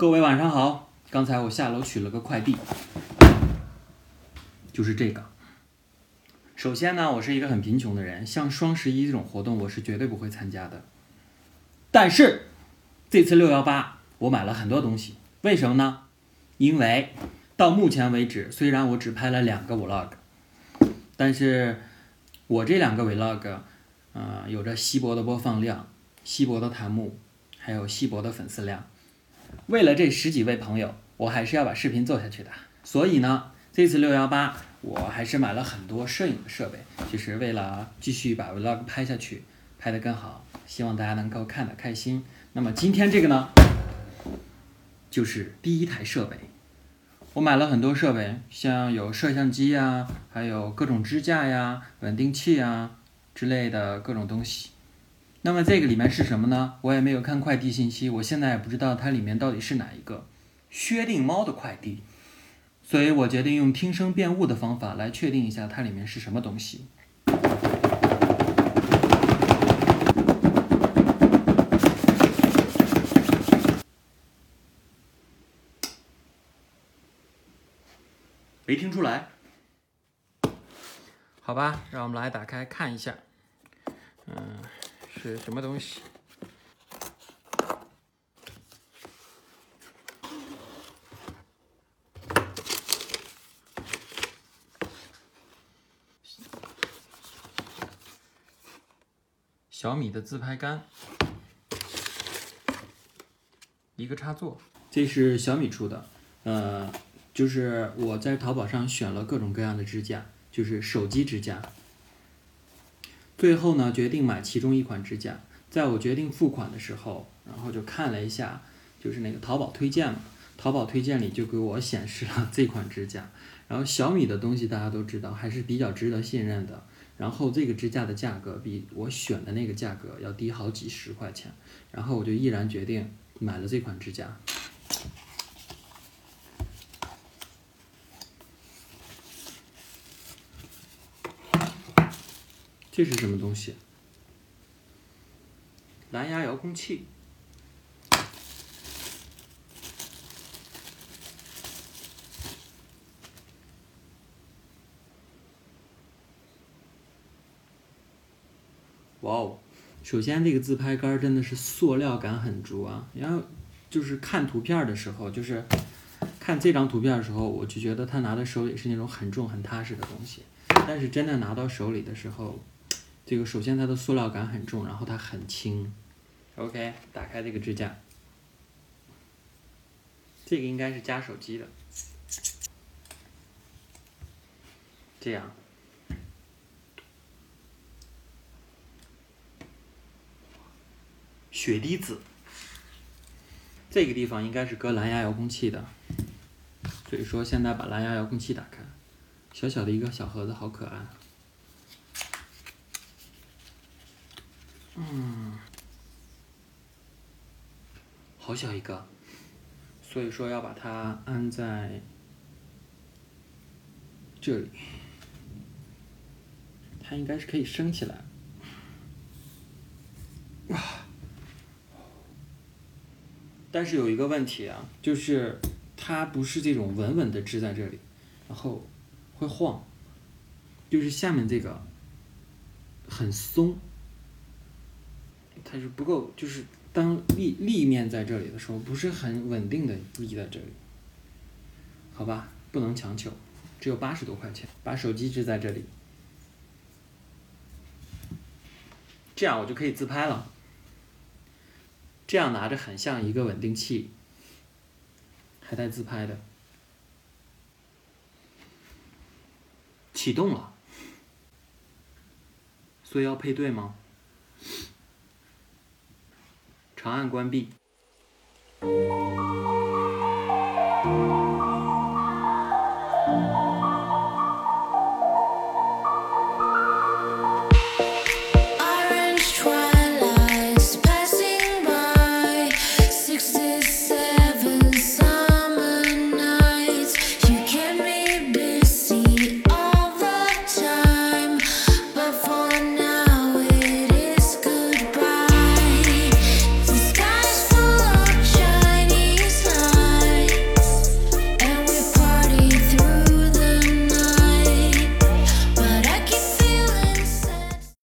各位晚上好，刚才我下楼取了个快递，就是这个。首先呢，我是一个很贫穷的人，像双十一这种活动我是绝对不会参加的。但是这次618我买了很多东西，为什么呢？因为到目前为止，虽然我只拍了2个 vlog， 但是我这2个 vlog， 有着稀薄的播放量、稀薄的弹幕，还有稀薄的粉丝量。为了这十几位朋友，我还是要把视频做下去的。所以呢，这次618我还是买了很多摄影的设备，就是为了继续把 vlog 拍下去，拍得更好，希望大家能够看得开心。那么今天这个呢，就是第一台设备。我买了很多设备，像有摄像机呀，还有各种支架呀、稳定器呀之类的各种东西。那么这个里面是什么呢？我也没有看快递信息，我现在也不知道它里面到底是哪一个薛定猫的快递，所以我决定用听声辨物的方法来确定一下它里面是什么东西。没听出来？好吧，让我们来打开看一下，是什么东西？小米的自拍杆，一个插座，这是小米出的。就是我在淘宝上选了各种各样的支架，就是手机支架。最后呢，决定买其中一款支架。在我决定付款的时候，然后就看了一下，就是那个淘宝推荐嘛，淘宝推荐里就给我显示了这款支架。然后小米的东西大家都知道，还是比较值得信任的。然后这个支架的价格比我选的那个价格要低好几十块钱，然后我就毅然决定买了这款支架。这是什么东西？蓝牙遥控器。哇哦！首先，这个自拍杆真的是塑料感很足啊。然后就是看图片的时候，就是看这张图片的时候，我就觉得他拿在手里是那种很重、很踏实的东西。但是真的拿到手里的时候，这个首先它的塑料感很重，然后它很轻。OK， 打开这个支架，这个应该是夹手机的，这样。血滴子，这个地方应该是搁蓝牙遥控器的，所以说现在把蓝牙遥控器打开，小小的一个小盒子，好可爱。好小一个，所以说要把它安在这里，它应该是可以升起来。哇！但是有一个问题啊，就是它不是这种稳稳的支在这里，然后会晃，就是下面这个很松，它是不够，就是当力面在这里的时候，不是很稳定的力在这里，好吧，不能强求。只有80多块钱，把手机支在这里，这样我就可以自拍了。这样拿着很像一个稳定器，还带自拍的。启动了，所以要配对吗？长按关闭。